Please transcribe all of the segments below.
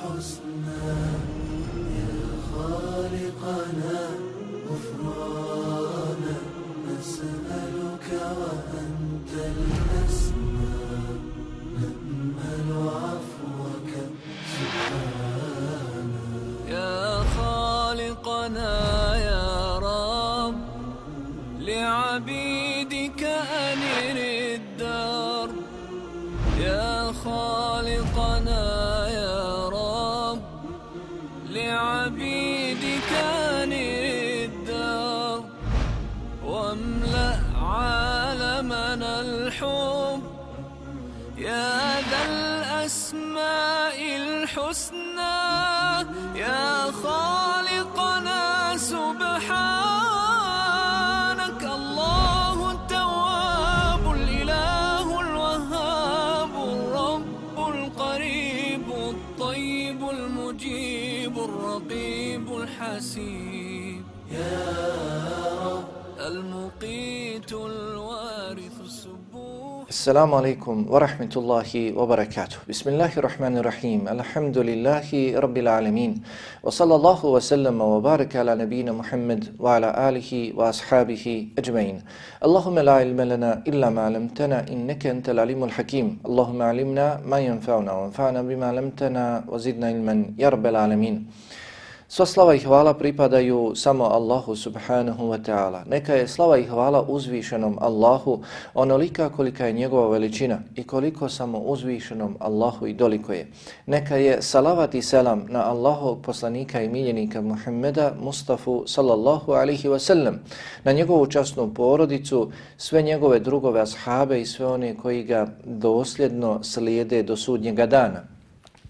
الحسنى يا خالقنا غفرانا نسألك وأنت الأسمى نأمل عفوك سبحانا يا خالقنا يا رب لعبيدك أنر الدار يا خالقنا يا رب لعبيدك أنر الدار واملأ عالمنا الحب يا ذا الأسماء الحسنى يا خالقنا سبحانك الله التواب الإله الوهاب الرب القريب الطيب المجيب الرقيب الحسيب يا رب المقيت الوارث السبوح Assalamu alaikum wa rahmatullahi wa barakatuh. Bismillahir rahmanir rahim. Alhamdulillahi rabbil alamin. Wa sallallahu wa sallama wa baraka ala nabina Muhammad wa ala alihi wa ashabihi ajma'in. Allahumma la ilma lana illa ma 'allamtana innaka antal alimul hakim. Allahumma 'allimna ma yanfa'una wa anfa'na bima 'allamtana wa zidna ilman ya rabbil alamin. Sva slava i hvala pripadaju samo Allahu subhanahu wa ta'ala. Neka je slava i hvala uzvišenom Allahu onolika kolika je njegova veličina i koliko samo uzvišenom Allahu i doliko je. Neka je salavat i selam na Allahovog poslanika i miljenika Muhammeda Mustafa sallallahu alaihi wa sallam, na njegovu časnu porodicu, sve njegove drugove ashabe i sve one koji ga dosljedno slijede do sudnjega dana.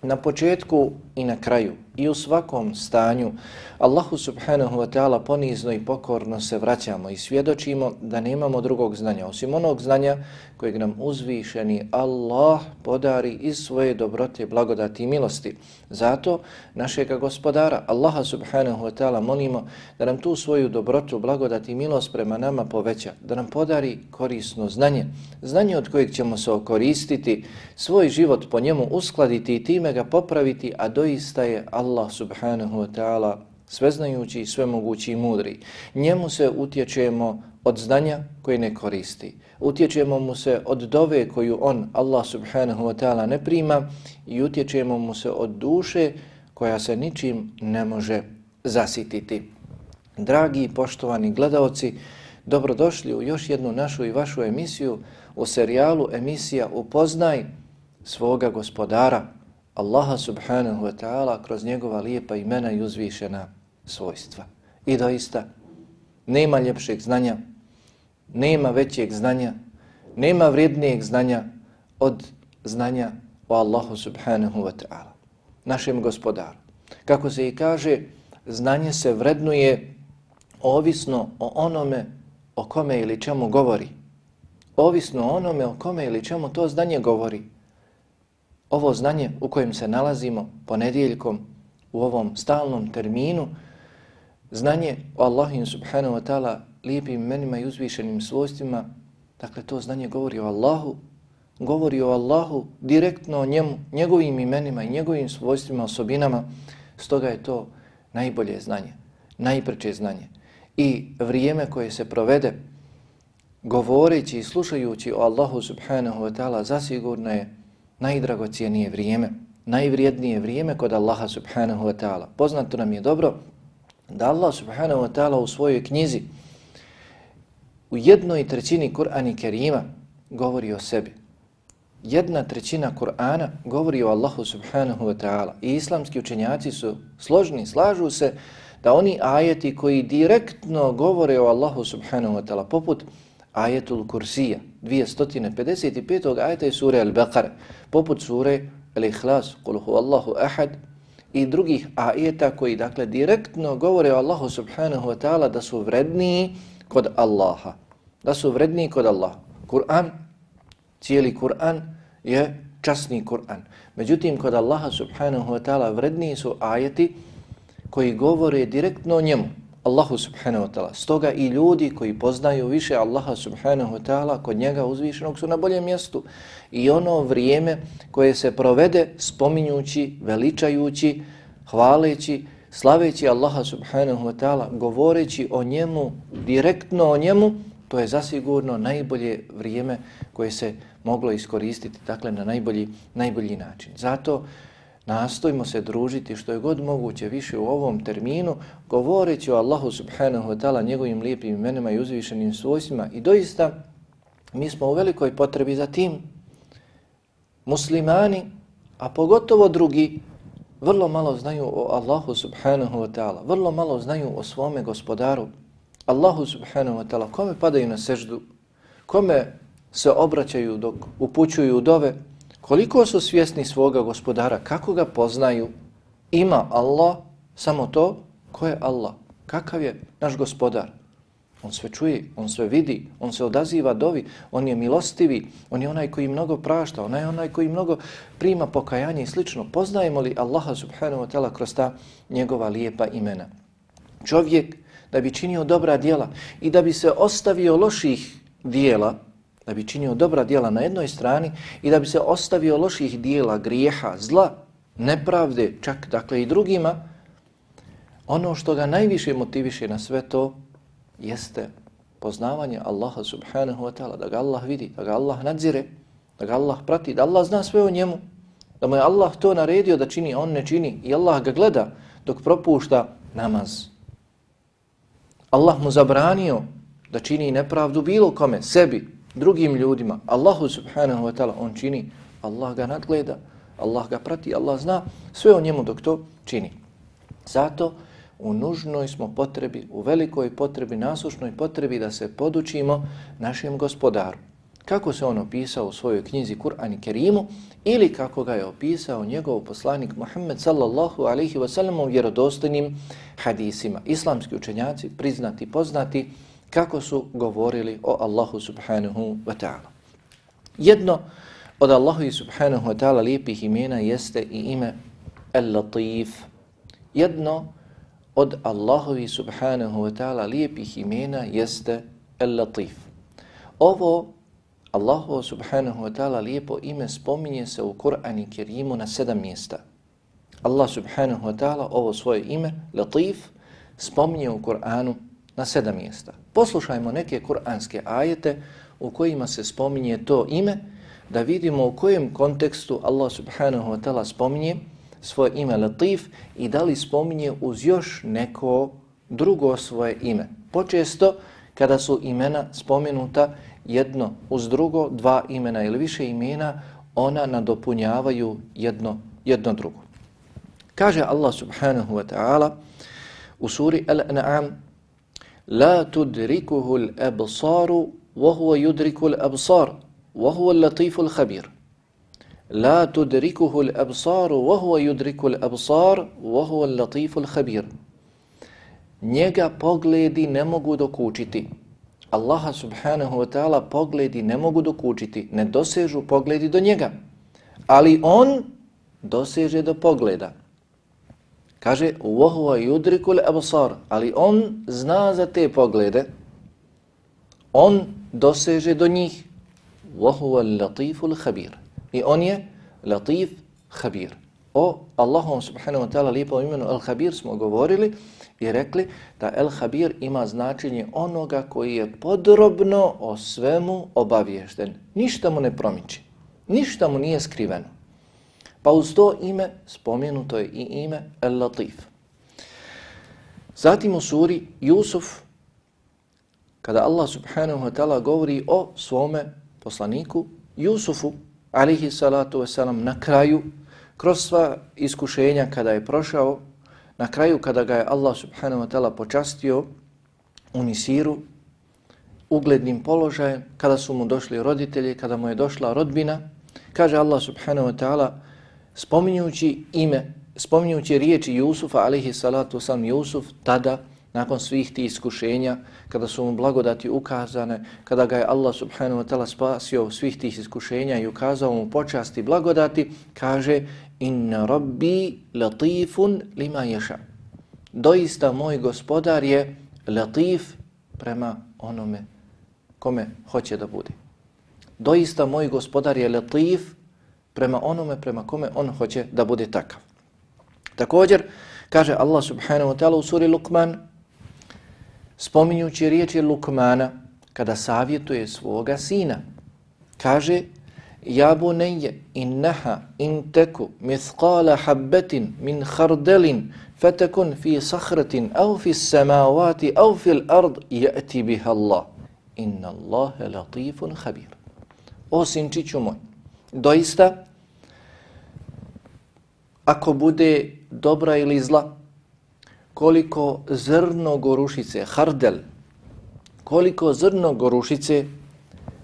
Na početku i na kraju i u svakom stanju Allahu subhanahu wa ta'ala ponizno i pokorno se vraćamo i svjedočimo da nemamo drugog znanja osim onog znanja kojeg nam uzvišeni Allah podari iz svoje dobrote, blagodati i milosti. Zato našega gospodara Allaha subhanahu wa ta'ala molimo da nam tu svoju dobrotu, blagodati i milost prema nama poveća, da nam podari korisno znanje, znanje od kojeg ćemo se okoristiti, svoj život po njemu uskladiti i time ga popraviti, a doista je Allah subhanahu wa ta'ala sveznajući, svemogući i mudri. Njemu se utječemo od znanja koje ne koristi. Utječemo mu se od dove koju on, Allah subhanahu wa ta'ala, ne prima i utječemo mu se od duše koja se ničim ne može zasititi. Dragi i poštovani gledaoci, dobrodošli u još jednu našu i vašu emisiju u serijalu emisija Upoznaj svoga gospodara, Allaha subhanahu wa ta'ala, kroz njegova lijepa imena i uzvišena svojstva. I doista, nema ljepšeg znanja, nema većeg znanja, nema vrijednijeg znanja od znanja o Allahu subhanahu wa ta'ala, našem gospodaru. Kako se i kaže, znanje se vrednuje ovisno o onome o kome ili čemu govori. Ovisno o onome o kome ili čemu to znanje govori. Ovo znanje u kojem se nalazimo ponedjeljkom u ovom stalnom terminu, znanje o Allahu subhanahu wa ta'ala lijepim imenima i uzvišenim svojstvima, dakle to znanje govori o Allahu direktno o njemu, njegovim imenima i njegovim svojstvima, osobinama, stoga je to najbolje znanje, najpreče znanje. I vrijeme koje se provede govoreći i slušajući o Allahu subhanahu wa ta'ala zasigurno je najdragocijenije vrijeme, najvrijednije vrijeme kod Allaha subhanahu wa ta'ala. Poznato nam je dobro da Allah subhanahu wa ta'ala u svojoj knjizi u 1/3 Kur'ana Kerima govori o sebi. 1/3 Kur'ana govori o Allahu subhanahu wa ta'ala. I islamski učenjaci su složni, slažu se da oni ajeti koji direktno govore o Allahu subhanahu wa ta'ala, poput Ajetul Kursija, 255. ajeta i sure Al-Baqara, poput sure Al-Ikhlas, Qul huvallahu ahad i drugih ajeta koji dakle direktno govore o Allahu subhanahu wa ta'ala da su vredniji kod Allaha. Da su vredniji kod Allaha. Kur'an, cijeli Kur'an je časni Kur'an. Međutim, kod Allaha subhanahu wa ta'ala vredniji su ajeti koji govore direktno o njemu. Allahu subhanahu wa ta'ala. Stoga i ljudi koji poznaju više Allaha subhanahu wa ta'ala kod njega uzvišenog su na boljem mjestu. I ono vrijeme koje se provede spominjući, veličajući, hvaleći, slaveći Allaha subhanahu wa ta'ala, govoreći o njemu, direktno o njemu, to je zasigurno najbolje vrijeme koje se moglo iskoristiti, dakle na najbolji način. Zato nastojimo se družiti što je god moguće više u ovom terminu, govoreći o Allahu subhanahu wa ta'ala, njegovim lijepim imenima i uzvišenim svojstvima. I doista mi smo u velikoj potrebi za tim. Muslimani, a pogotovo drugi, vrlo malo znaju o Allahu subhanahu wa ta'ala, vrlo malo znaju o svome gospodaru, Allahu subhanahu wa ta'ala, kome padaju na seždu, kome se obraćaju dok upućuju dove, koliko su svjesni svoga gospodara, kako ga poznaju. Ima Allah samo to ko je Allah, kakav je naš gospodar. On sve čuje, on sve vidi, on se odaziva dovi, on je milostivi, on je onaj koji mnogo prašta, on je onaj koji mnogo prima pokajanje i slično. Poznajemo li Allaha subhanahu wa ta'ala kroz ta njegova lijepa imena? Čovjek da bi činio dobra djela i da bi se ostavio loših djela, da bi činio dobra djela na jednoj strani i da bi se ostavio loših djela, grijeha, zla, nepravde, čak dakle i drugima, ono što ga najviše motiviše na sve to jeste poznavanje Allaha subhanahu wa ta'ala, da ga Allah vidi, da ga Allah nadzire, da ga Allah prati, da Allah zna sve o njemu, da mu je Allah to naredio da čini, a on ne čini i Allah ga gleda dok propušta namaz. Allah mu zabranio da čini nepravdu bilo kome, sebi, drugim ljudima. Allahu subhanahu wa ta'ala on čini, Allah ga nadgleda, Allah ga prati, Allah zna sve o njemu dok to čini. Zato u nužnoj smo potrebi, u velikoj potrebi, nasušnoj potrebi da se podučimo našem gospodaru. Kako se on opisao u svojoj knjizi Kur'an i Kerimu ili kako ga je opisao njegov poslanik Muhammed sallallahu alaihi wa sallam u vjerodostojnim hadisima. Islamski učenjaci, priznati, poznati, kako su govorili o Allahu subhanahu wa ta'ala. Jedno od Allahu subhanahu wa ta'ala lijepih imena jeste i ime Al-Latif. Jedno od Allahu subhanahu wa ta'ala lijepih imena jeste Al-Latif. Ovo Allahu subhanahu wa ta'ala lijepo ime spominje se u Kur'an i Kerimu na 7 mjesta. Allah subhanahu wa ta'ala ovo svoje ime, Latif, spominje u Kur'anu na 7 mjesta. Poslušajmo neke kur'anske ajete u kojima se spominje to ime, da vidimo u kojem kontekstu Allah subhanahu wa ta'ala spominje svoje ime Latif i da li spominje uz još neko drugo svoje ime. Počesto kada su imena spomenuta jedno uz drugo, dva imena ili više imena, ona nadopunjavaju jedno drugo. Kaže Allah subhanahu wa ta'ala u suri Al-An'am: La tudrikuhu al-absaru, wa huwa yudriku al-absar, wa huwa al-latifu al-khabir. La tudrikuhu al-absaru, wa huwa yudriku al-absar, wa huwa al-latifu al-khabir. Njega pogledi ne mogu dokučiti. Allaha subhanahu wa ta'ala pogledi ne mogu dokučiti, ne dosežu pogledi do njega, ali on doseže do pogleda. Kaže, وَهُوَ يُدْرِكُ الْأَبْصَارِ, ali on zna za te poglede, on doseže do njih. وَهُوَ اللَّطِيفُ الْخَبِيرِ, i on je Latif Khabir. O Allahom subhanahu wa ta'ala lijepo imenu Al-Khabir smo govorili i rekli da El-Habir ima značenje onoga koji je podrobno o svemu obaviješten. Ništa mu ne promiči, ništa mu nije skriveno. Pa uz to ime spomenuto je i ime El-Latif. Zatim u suri Yusuf, kada Allah subhanahu wa ta'ala govori o svome poslaniku Yusufu, alaihi salatu wasalam, na kraju, kroz sva iskušenja kada je prošao, na kraju kada ga je Allah subhanahu wa ta'ala počastio u Nisiru, uglednim položajem, kada su mu došli roditelji, kada mu je došla rodbina, kaže Allah subhanahu wa ta'ala spominjući ime, spominjući riječi Jusufa, alaihi salatu wasalam, Jusuf tada, nakon svih tih iskušenja, kada su mu blagodati ukazane, kada ga je Allah subhanahu wa ta'ala spasio svih tih iskušenja i ukazao mu počasti blagodati, kaže: Inna rabbi latifun lima yasha. Doista moj gospodar je latif prema onome kome hoće da bude. Doista moj gospodar je latif prema onome prema kome on hoće da bude takav. Također, kaže Allah subhanahu wa ta'ala u suri Lukman, spominjući riječi Lukmana, kada savjetuje svoga sina, kaže Ja bunayya innaha in taku mithqala habbatin min khardalin fatakun fi sakhratin aw fi as-samawati aw fi al-ard ya'ti biha Allah inna Allaha latifun khabir. O sinčiću moj, doista ako bude dobra ili zla, koliko zrno gorušice, hardel, koliko zrno gorušice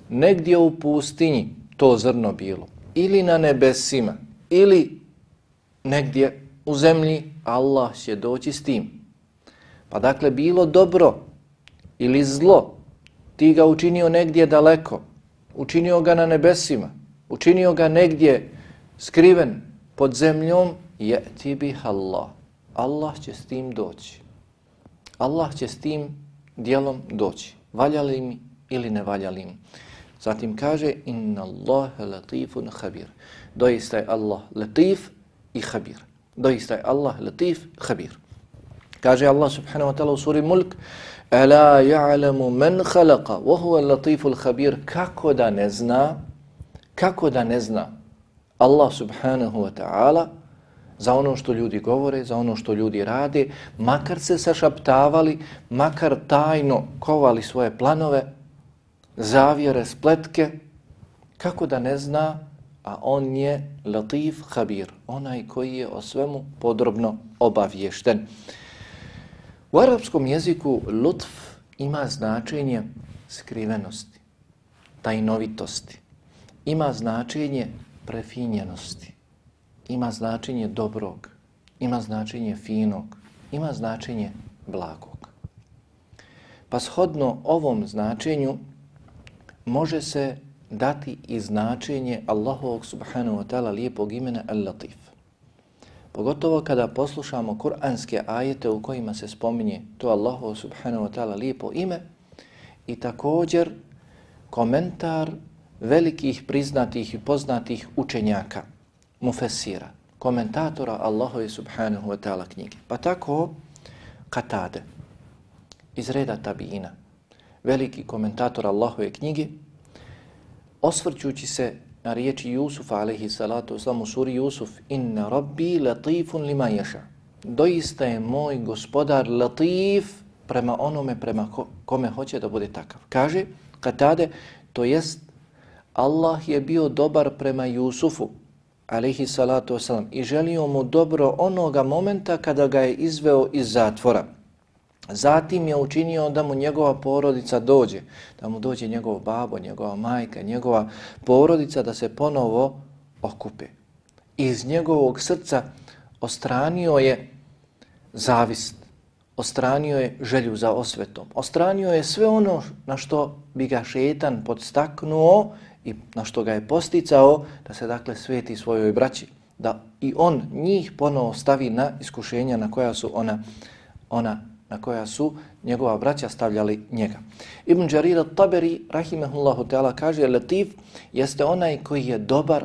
negdje u pustinji to zrno bilo, ili na nebesima, ili negdje u zemlji, Allah će doći s tim. Pa dakle, bilo dobro ili zlo, ti ga učinio negdje daleko, učinio ga na nebesima, učinio ga negdje skriven pod zemljom, ya'ti biha Allah. Allah će s tim doći. Allah će s tim dijelom doći. Valjali mi ili ne valjali mi. Zatim kaže, inna Allaha latifun khabir. Doista je Allah latif i khabir. Doista je Allah latif i khabir. Kaže Allah subhanahu wa ta'ala u suri Mulk, Ala ja'lamu man khalaqa, wa huwa latiful khabir. Kako da ne zna, kako da ne zna Allah subhanahu wa ta'ala za ono što ljudi govore, za ono što ljudi rade, makar se sašaptavali, makar tajno kovali svoje planove, zavjere, spletke, kako da ne zna, a on je latif habir, onaj koji je o svemu podrobno obavješten. U arapskom jeziku lutf ima značenje skrivenosti, tajnovitosti, ima značenje prefinjenosti, ima značenje dobrog, ima značenje finog, ima značenje blagog. Pa shodno ovom značenju može se dati i značenje Allahovog subhanahu wa ta'ala lijepog imena Al-Latif. Pogotovo kada poslušamo kuranske ajete u kojima se spominje to Allahovog subhanahu wa ta'ala lijepo ime i također komentar velikih priznatih i poznatih učenjaka, mufesira, komentatora Allahove subhanahu wa ta'ala knjige. Pa tako Katade iz reda tabiina, veliki komentator Allahove knjige, osvrćući se na riječi Jusufa alaihi salatu islamu suri Jusuf, inna rabbi latifun lima jaša. Doista je moj gospodar latif prema onome prema kome hoće da bude takav. Kaže Katade, to jest Allah je bio dobar prema Jusufu alaihi salatu islam i želio mu dobro onoga momenta kada ga je izveo iz zatvora. Zatim je učinio da mu njegova porodica dođe, da mu dođe njegov babo, njegova majka, njegova porodica da se ponovo okupe. Iz njegovog srca odstranio je zavist, odstranio je želju za osvetom, odstranio je sve ono na što bi ga šetan podstaknuo i na što ga je posticao da se dakle sveti svojoj braći, da i on njih ponovo stavi na iskušenja na koja su njegova braća stavljali njega. Ibn Jarir al-Taberi, rahimehullahu ta'ala, kaže Latif jeste onaj koji je dobar,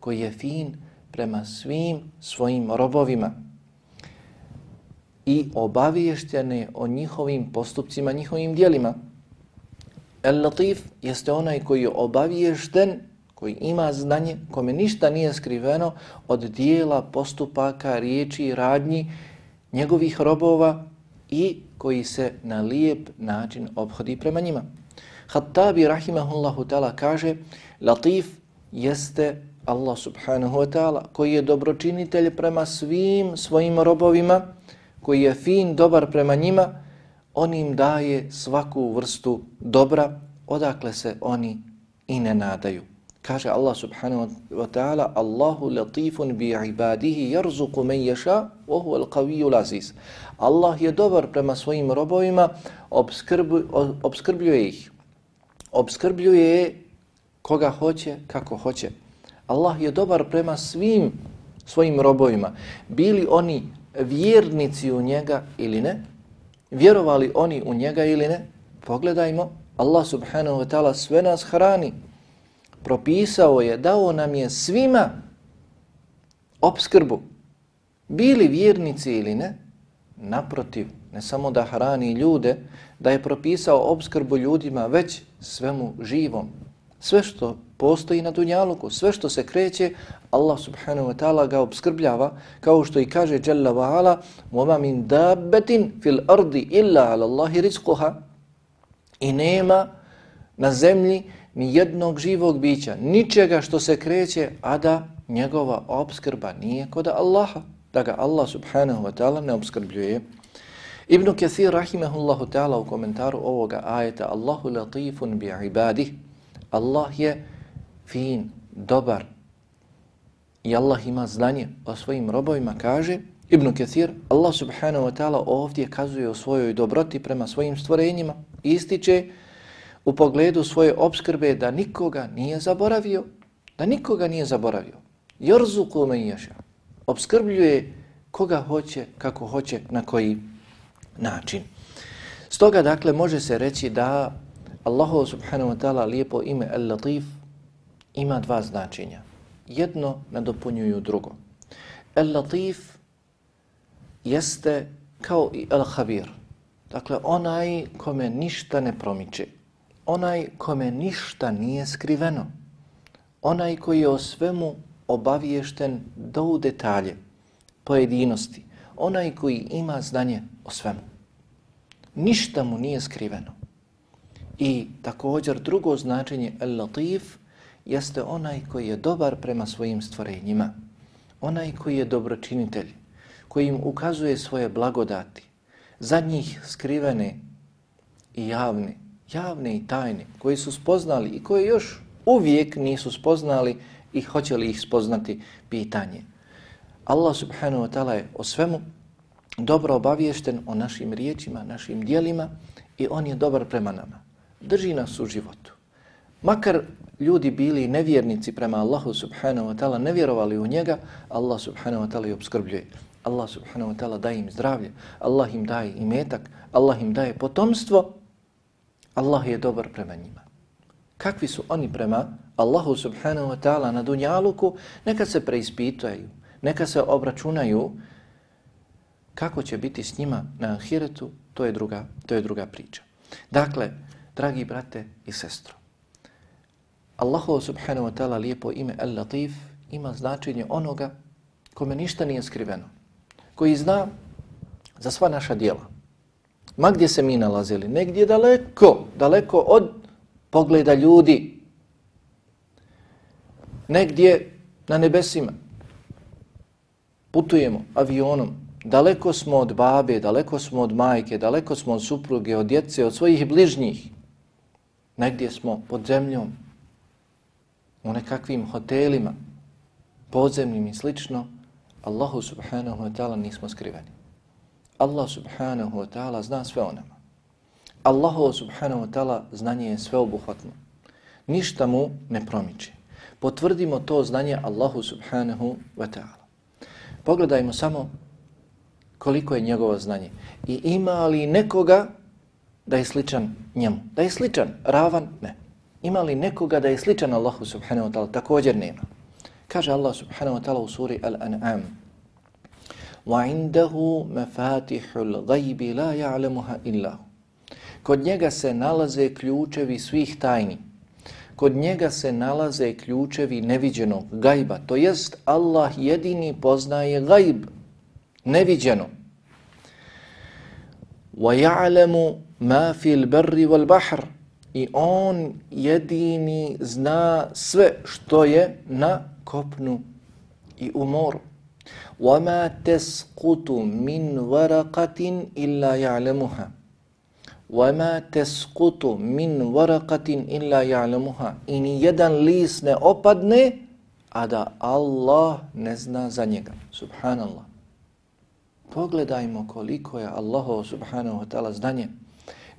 koji je fin prema svim svojim robovima i obaviješten je o njihovim postupcima, njihovim dijelima. El-Latif jeste onaj koji je obaviješten, koji ima znanje, kome ništa nije skriveno od dijela, postupaka, riječi, radnji njegovih robova i koji se na lijep način obhodi prema njima. Hattabi, rahimahullahu ta'ala, kaže Latif jeste Allah subhanahu wa ta'ala koji je dobročinitelj prema svim svojim robovima, koji je fin, dobar prema njima, on im daje svaku vrstu dobra, odakle se oni i ne nadaju. Kaže Allah subhanahu wa ta'ala Allahu latifun bi ibadihi yarzuqu man yasha wa huwa al-qawiyyu al-aziz. Allah je dobar prema svojim robovima, obskrbljuje ih. Obskrbljuje koga hoće, kako hoće. Allah je dobar prema svim svojim robovima. Bili oni vjernici u njega ili ne, vjerovali oni u njega ili ne, pogledajmo, Allah subhanahu wa ta'ala sve nas hrani, propisao je, dao nam je svima opskrbu, bili vjernici ili ne, naprotiv, ne samo da hrani ljude, da je propisao opskrbu ljudima, već svemu živom. Sve što postoji na dunjaluku, sve što se kreće, Allah subhanahu wa ta'ala ga opskrbljava, kao što i kaže Jalla wa ala, وَمَا مِنْ دَابَّتٍ فِي الْأَرْضِ إِلَّا عَلَى اللَّهِ رِزْقُهَا. I nema na zemlji ni jednog živog bića, ničega što se kreće, a da njegova opskrba nije kod Allaha, da ga Allah subhanahu wa ta'ala ne opskrbljuje. Ibn Kathir rahimahullahu ta'ala u komentaru ovoga ajeta, Allahu latifun bi ibadih, Allah je fin, dobar i Allah ima znanje o svojim robovima, kaže Ibn Kathir, Allah subhanahu wa ta'ala ovdje kazuje o svojoj dobroti prema svojim stvorenjima, ističe u pogledu svoje opskrbe da nikoga nije zaboravio, da nikoga nije zaboravio. Jerzuku men ješa, opskrbljuje koga hoće, kako hoće, na koji način. Stoga dakle može se reći da Allahu subhanahu wa ta'ala lijepo ime El-Latif ima dva značenja. Jedno nadopunjuju drugo. El-Latif jeste kao i El-Habir. Dakle, onaj kome ništa ne promiče. Onaj kome ništa nije skriveno. Onaj koji je o svemu obaviješten do u detalje, pojedinosti. Onaj koji ima znanje o svemu. Ništa mu nije skriveno. I također drugo značenje el-Latif jeste onaj koji je dobar prema svojim stvorenjima, onaj koji je dobročinitelj, koji im ukazuje svoje blagodati, za njih skrivene i javne, javne i tajne, koji su spoznali i koje još uvijek nisu spoznali i hoće li ih spoznati pitanje. Allah subhanahu wa ta'ala je o svemu dobro obaviješten, o našim riječima, našim dijelima, i on je dobar prema nama. Drži nas u životu. Makar ljudi bili nevjernici prema Allahu subhanahu wa ta'ala, ne vjerovali u njega, Allah subhanahu wa ta'ala ih opskrbljuje. Allah subhanahu wa ta'ala daje im zdravlje, Allah im daje imetak, Allah im daje potomstvo, Allah je dobar prema njima. Kakvi su oni prema Allahu subhanahu wa ta'ala na dunjaluku, neka se preispitaju, neka se obračunaju, kako će biti s njima na ahiretu, to je druga priča. Dakle, dragi brate i sestro, Allahu subhanahu wa ta'ala lijepo ime El-Latif ima značenje onoga kome ništa nije skriveno, koji zna za sva naša djela. Ma gdje se mi nalazili, negdje daleko, daleko od pogleda ljudi, negdje na nebesima, putujemo avionom, daleko smo od babe, daleko smo od majke, daleko smo od supruge, od djece, od svojih bližnjih. Negdje smo pod zemljom, u nekakvim hotelima, podzemnim i slično, Allahu subhanahu wa ta'ala nismo skriveni. Allah subhanahu wa ta'ala zna sve o nama. Allahu subhanahu wa ta'ala znanje je sveobuhvatno. Ništa mu ne promiče. Potvrdimo to znanje Allahu subhanahu wa ta'ala. Pogledajmo samo koliko je njegovo znanje i ima li nekoga da je sličan njemu. Da je sličan, ravan, ne. Ima li nekoga da je sličan Allahu subhanahu wa ta'ala? Također nema. Kaže Allah subhanahu wa ta'ala u suri Al-An'am, وَعِنْدَهُ مَفَاتِحُ الْغَيْبِ لَا يَعْلَمُهَا إِلَّهُ. Kod njega se nalaze ključevi svih tajni. Kod njega se nalaze ključevi neviđenog gajba. To jest, Allah jedini poznaje gajb, neviđeno. وَيَعْلَمُ مَا فِي الْبَرِّ وَالْبَحْرِ. I on jedini zna sve što je na kopnu i u moru. وَمَا تَسْقُتُ مِنْ وَرَقَةٍ إِلَّا يَعْلَمُهَا. وَمَا تَسْقُتُ مِنْ وَرَقَةٍ إِلَّا يَعْلَمُهَا. I nijedan list ne opadne, a da Allah ne zna za njega. Subhanallah. Pogledajmo koliko je Allahu subhanahu wa ta'ala znanje.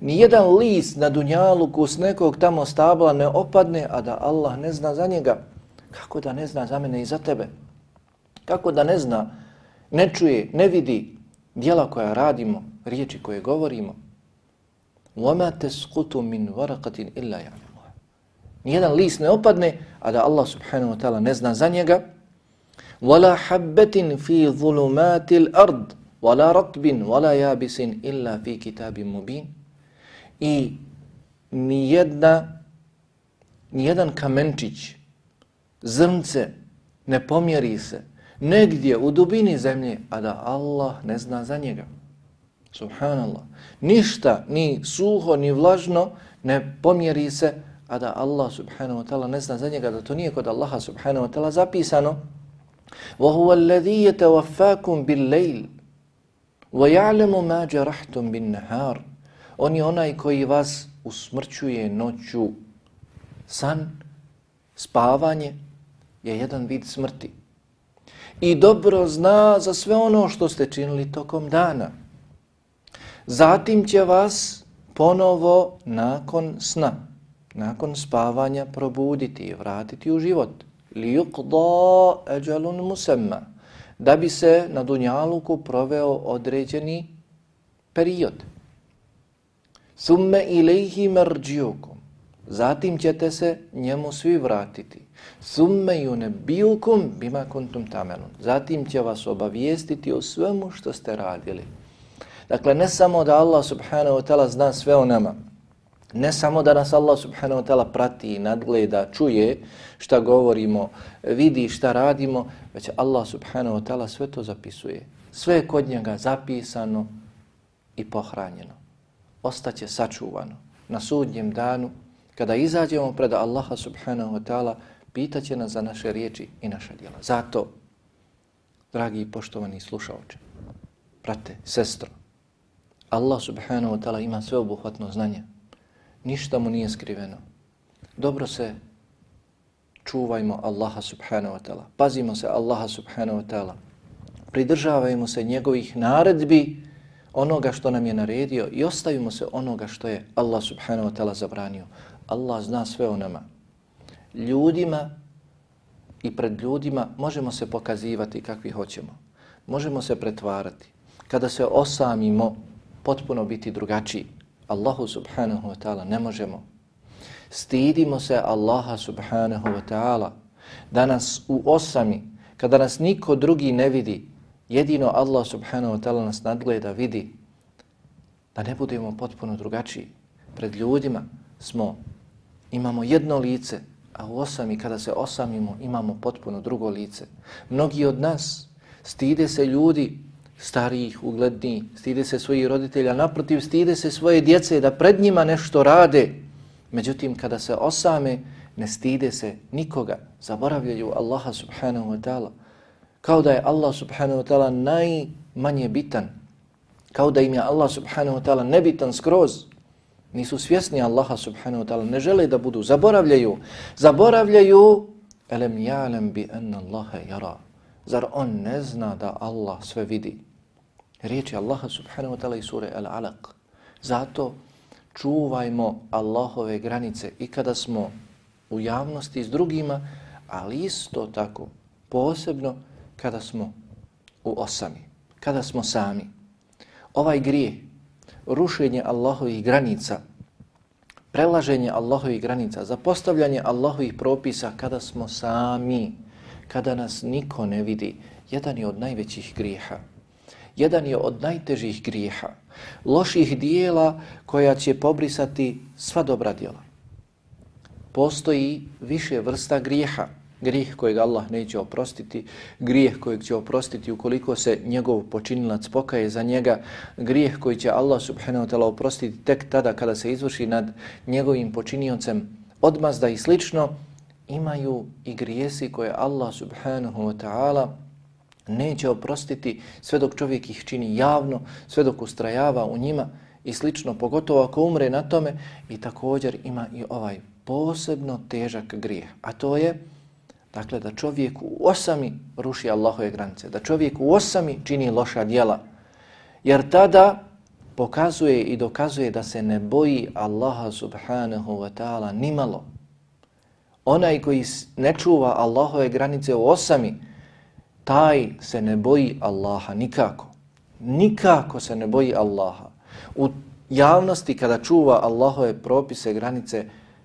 Nijedan list na dunjaluku s nekog tamo stabla ne opadne, a da Allah ne zna za njega. Kako da ne zna za mene i za tebe? Kako da ne zna, ne čuje, ne vidi, djela koja radimo, riječi koje govorimo, وَمَا تَسْقُتُ مِنْ وَرَقَةٍ إِلَّا يَعْلَمُهَا. Nijedan list ne opadne, a da Allah subhanahu wa ta'ala ne zna za njega. وَلَا حَبَّةٍ فِي ظُلُمَاتِ الْأَرْضِ وَلَا رَطْبٍ وَلَا يَابِسٍ إِلَّا فِي كِتَابٍ مُبِينٍ. I nijedan kamenčić, zrnce, ne pomjeri se negdje u dubini zemlje, a da Allah ne zna za njega. Subhanallah. Ništa, ni suho, ni vlažno ne pomjeri se, a da Allah subhanahu wa ta'ala ne zna za njega, da to nije kod Allaha subhanahu wa ta'ala zapisano. وَهُوَ الَّذِي يَتَوَفَّاكُمْ بِالْلَيْلِ وَيَعْلَمُ مَا جَرَحْتُمْ بِالنَّهَارِ. On je onaj koji vas usmrćuje noću. San, spavanje je jedan vid smrti. I dobro zna za sve ono što ste činili tokom dana. Zatim će vas ponovo nakon sna, nakon spavanja probuditi i vratiti u život. لِيُقْضَا أَجَلٌ مُسَمَّا. Da bi se na dunjaluku proveo određeni period. ثُمَّ إِلَيْهِ مَرْجِيُكُمْ. Zatim ćete se njemu svi vratiti. ثُمَّ يُنَبِّيُكُمْ بِمَا كُنْتُمْ تَعْمَلُونَ. Zatim će vas obavijestiti o svemu što ste radili. Dakle, ne samo da Allah subhanahu wa ta'ala zna sve o nama, ne samo da nas Allah subhanahu wa ta'ala prati, nadgleda, čuje šta govorimo, vidi šta radimo, već Allah subhanahu wa ta'ala sve to zapisuje. Sve je kod njega zapisano i pohranjeno. Ostaće sačuvano. Na sudnjem danu, kada izađemo pred Allaha subhanahu wa ta'ala, pitaće nas za naše riječi i naša djela. Zato, dragi i poštovani slušaoče, brate, sestro, Allah subhanahu wa ta'ala ima sveobuhvatno znanje. Ništa mu nije skriveno. Dobro se čuvajmo Allaha subhanahu wa ta'ala. Pazimo se Allaha subhanahu wa ta'ala. Pridržavajmo se njegovih naredbi, onoga što nam je naredio, i ostavimo se onoga što je Allah subhanahu wa ta'ala zabranio. Allah zna sve o nama. Ljudima i pred ljudima možemo se pokazivati kakvi hoćemo. Možemo se pretvarati. Kada se osamimo, potpuno biti drugačiji. Allahu subhanahu wa ta'ala ne možemo. Stidimo se Allaha subhanahu wa ta'ala da nas u osami, kada nas niko drugi ne vidi, jedino Allah subhanahu wa ta'ala nas nadgleda, vidi, da ne budemo potpuno drugačiji. Pred ljudima imamo jedno lice, a u osami, kada se osamimo, imamo potpuno drugo lice. Mnogi od nas stide se ljudi starijih, uglednijih, stide se svojih roditelja, naprotiv, stide se svoje djece da pred njima nešto rade. Međutim, kada se osame, ne stide se nikoga, zaboravljaju Allaha subhanahu wa ta'ala. Kao da je Allah subhanahu wa ta'ala najmanje bitan, kao da im je Allah subhanahu wa ta'ala nebitan skroz. Nisu svjesni Allaha subhanahu wa ta'ala, ne žele da budu, zaboravljaju. Elem ja'lem bi anna Allaha yara. Zar on ne zna da Allah sve vidi? Riječ je Allaha subhanahu wa ta'ala i sure Al-Alaq. Zato čuvajmo Allahove granice i kada smo u javnosti s drugima, ali isto tako posebno kada smo u osami, kada smo sami. Ovaj grijeh, rušenje Allahovih granica, prelaženje Allahovih granica, zapostavljanje Allahovih propisa kada smo sami, kada nas niko ne vidi, jedan je od najvećih grijeha. Jedan je od najtežih grijeha. Loših dijela koja će pobrisati sva dobra dijela. Postoji više vrsta grijeha. Grijeh kojeg Allah neće oprostiti, grijeh kojeg će oprostiti ukoliko se njegov počinilac pokaje za njega, grijeh koji će Allah subhanahu wa ta'ala oprostiti tek tada kada se izvrši nad njegovim počiniocem odmazda i slično. Imaju i grijesi koje Allah subhanahu wa ta'ala neće oprostiti sve dok čovjek ih čini javno, sve dok ustrajava u njima i slično, pogotovo ako umre na tome. I također ima i ovaj posebno težak grijeh, a to je da čovjek u osami ruši Allahove granice, da čovjek u osami čini loša djela, jer tada pokazuje i dokazuje da se ne boji Allaha subhanahu wa ta'ala nimalo. Onaj koji ne čuva Allahove granice u osami, taj se ne boji Allaha nikako. nikako se ne boji Allaha. U javnosti kada čuva Allahove propise, granice,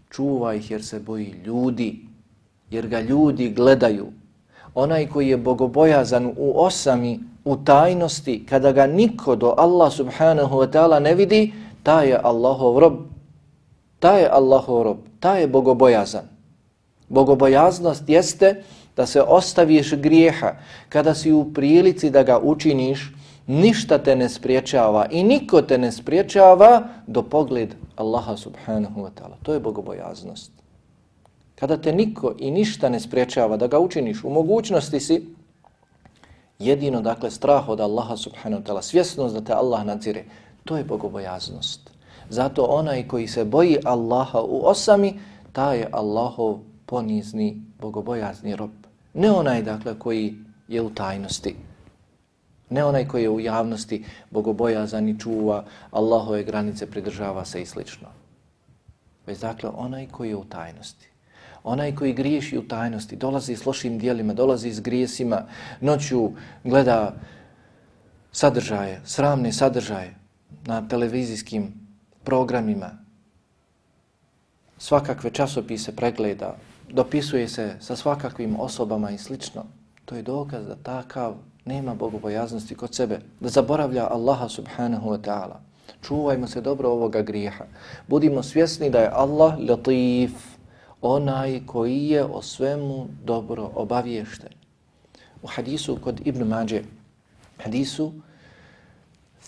čuva ih jer se boji ljudi, jer ga ljudi gledaju. Onaj koji je bogobojazan u osami, u tajnosti, kada ga niko do Allah subhanahu wa ta'ala ne vidi, ta je Allahov rob. Ta je Allahov rob, ta je bogobojazan. Bogobojaznost jeste da se ostaviš grijeha. Kada si u prilici da ga učiniš, ništa te ne spriječava i niko te ne spriječava do pogled Allaha subhanahu wa ta'ala. To je bogobojaznost. Kada te niko i ništa ne spriječava da ga učiniš, u mogućnosti si, jedino dakle strah od Allaha subhanahu wa ta'ala, svjesnost da te Allah nadzire, to je bogobojaznost. Zato onaj koji se boji Allaha u osami, taj je Allahov ponizni, bogobojazni rob. Ne onaj dakle koji je u tajnosti. Ne onaj koji je u javnosti bogobojazan i čuva Allahove granice, pridržava se i slično. Već dakle onaj koji je u tajnosti. Onaj koji griješi u tajnosti, dolazi s lošim dijelima, dolazi s grijesima, noću gleda sadržaje, sramne sadržaje na televizijskim programima. Svakakve časopise pregleda, dopisuje se sa svakakvim osobama i slično. To je dokaz da takav nema bogobojaznosti kod sebe, da zaboravlja Allaha subhanahu wa ta'ala. Čuvajmo se dobro ovoga grijeha. Budimo svjesni da je Allah latif, onaj koji je o svemu dobro obaviješten. U hadisu kod Ibn Mađe, hadisu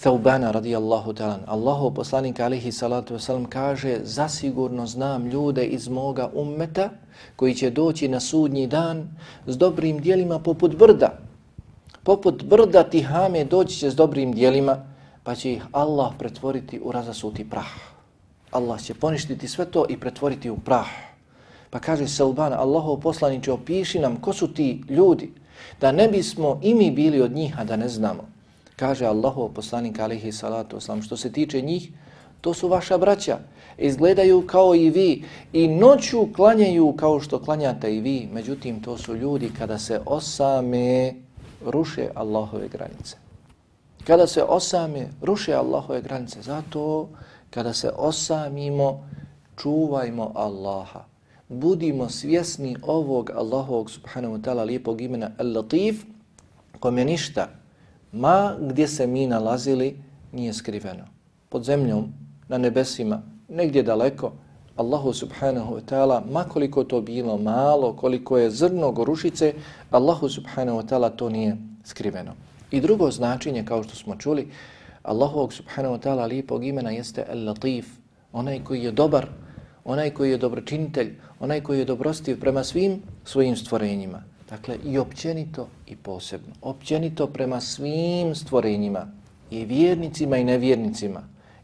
Thaubana radijallahu ta'ala, Allahov poslanik alaihi salatu wasalam kaže: zasigurno znam ljude iz moga ummeta koji će doći na sudnji dan s dobrim dijelima poput brda. Poput brda Tihame doći će s dobrim dijelima, pa će ih Allah pretvoriti u razasuti prah. Allah će poništiti sve to i pretvoriti u prah. Pa kaže Thaubana: Allahov poslaniče, opiši nam ko su ti ljudi, da ne bismo i mi bili od njih, a da ne znamo. Kaže Allahov poslanik alejhi salatu vesselam: što se tiče njih, to su vaša braća. Izgledaju kao i vi i noću klanjaju kao što klanjate i vi. Međutim, to su ljudi kada se osame, ruše Allahove granice. Kada se osame, ruše Allahove granice. Zato kada se osamimo, čuvajmo Allaha. Budimo svjesni ovog Allahovog subhanahu wa ta'ala lijepog imena Al-Latif, kome ništa, ma gdje se mi nalazili, nije skriveno. Pod zemljom, na nebesima, negdje daleko, Allahu subhanahu wa ta'ala, ma koliko to bilo malo, koliko je zrno gorušice, Allahu subhanahu wa ta'ala to nije skriveno. I drugo značenje, kao što smo čuli, Allahu subhanahu wa ta'ala lijepog imena jeste Al-Latif, onaj koji je dobar, onaj koji je dobročinitelj, onaj koji je dobrostiv prema svim svojim stvorenjima. Dakle, i općenito i posebno. Općenito prema svim stvorenjima, i vjernicima i nevjernicima,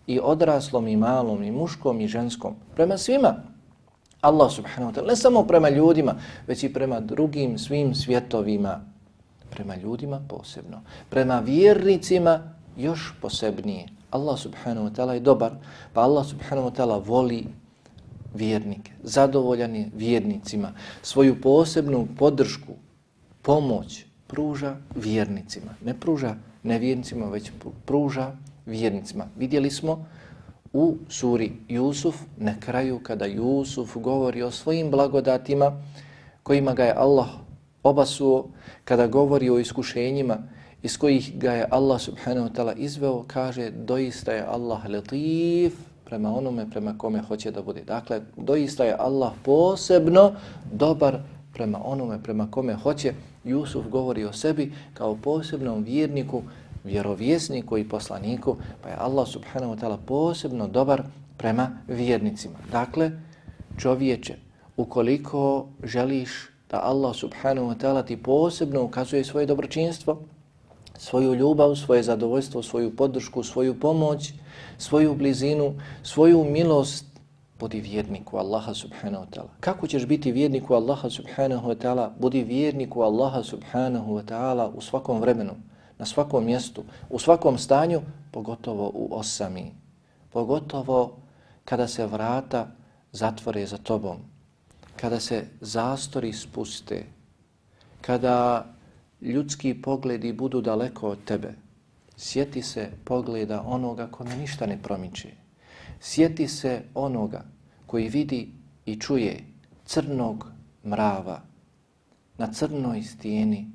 i odraslom i malom, i muškom i ženskom. Prema svima, Allah subhanahu wa ta'ala, ne samo prema ljudima, već i prema drugim svim svjetovima. Prema ljudima posebno. Prema vjernicima još posebnije. Allah subhanahu wa ta'ala je dobar, pa Allah subhanahu wa ta'ala voli vjernike, zadovoljan je vjernicima. Svoju posebnu podršku, pomoć pruža vjernicima. Ne pruža nevjernicima, već pruža vjernicima. Vidjeli smo u suri Jusuf, na kraju kada Jusuf govori o svojim blagodatima kojima ga je Allah obasuo, kada govori o iskušenjima iz kojih ga je Allah subhanahu wa ta'ala izveo, kaže: doista je Allah latif prema onome prema kome hoće da bude. Dakle, doista je Allah posebno dobar prema onome prema kome hoće. Jusuf govori o sebi kao posebnom vjerniku, vjerovjesniku i poslaniku, pa je Allah subhanahu wa ta'ala posebno dobar prema vjernicima. Dakle, čovječe, ukoliko želiš da Allah subhanahu wa ta'ala ti posebno ukazuje svoje dobročinstvo, svoju ljubav, svoje zadovoljstvo, svoju podršku, svoju pomoć, svoju blizinu, svoju milost, budi vjerniku Allaha subhanahu wa ta'ala. Kako ćeš biti vjerniku Allaha subhanahu wa ta'ala? Budi vjerniku Allaha subhanahu wa ta'ala u svakom vremenu, na svakom mjestu, u svakom stanju, pogotovo u osami. Pogotovo kada se vrata zatvore za tobom, kada se zastori spuste, kada ljudski pogledi budu daleko od tebe, Sjeti se pogleda onoga kome ništa ne promiče. Sjeti se onoga koji vidi i čuje crnog mrava na crnoj stijeni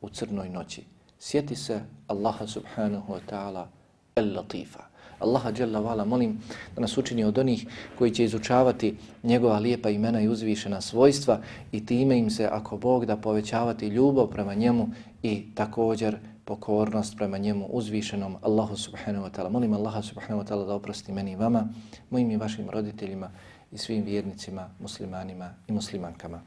u crnoj noći. Sjeti se Allaha subhanahu wa ta'ala el-Latifa. Allaha dželle ve ala molim da nas učini od onih koji će izučavati njegova lijepa imena i uzvišena svojstva i time im se, ako Bog da, povećavati ljubav prema njemu i također pokornost prema njemu uzvišenom Allahu subhanahu wa ta'ala. Molim Allaha subhanahu wa ta'ala da oprosti meni i vama, mojim i vašim roditeljima i svim vjernicima, muslimanima i muslimankama.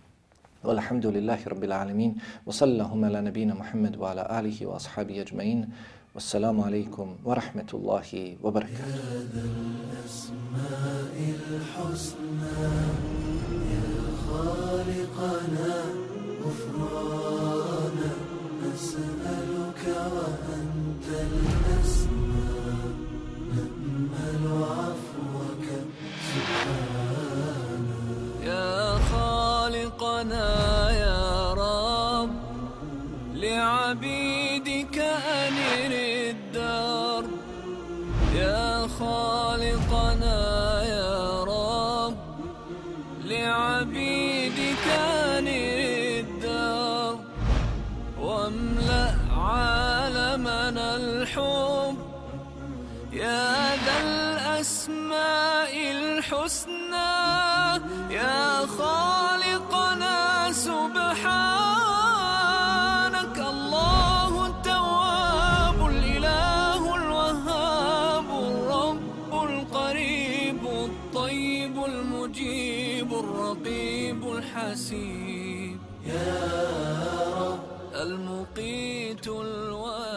Walhamdulillahi rabbil alemin, wa sallallahu ala nabina Muhammedu wa ala alihi wa ashabi ajma'in. والسلام عليكم ورحمة الله وبركاته. يا ذا الأسماء الحسنى يا خالقنا غفرانا نسألك وأنت الأسمى نأمل عفوك سبحانا يا خالقنا يا رب لعبيدك أنير الدار يا خالقنا يا رب لعبيدك أنير الدار واملأ عالمنا الحب يا ذا الأسماء الحسنى يا خالقنا سبحان يا رب المقيت الوالد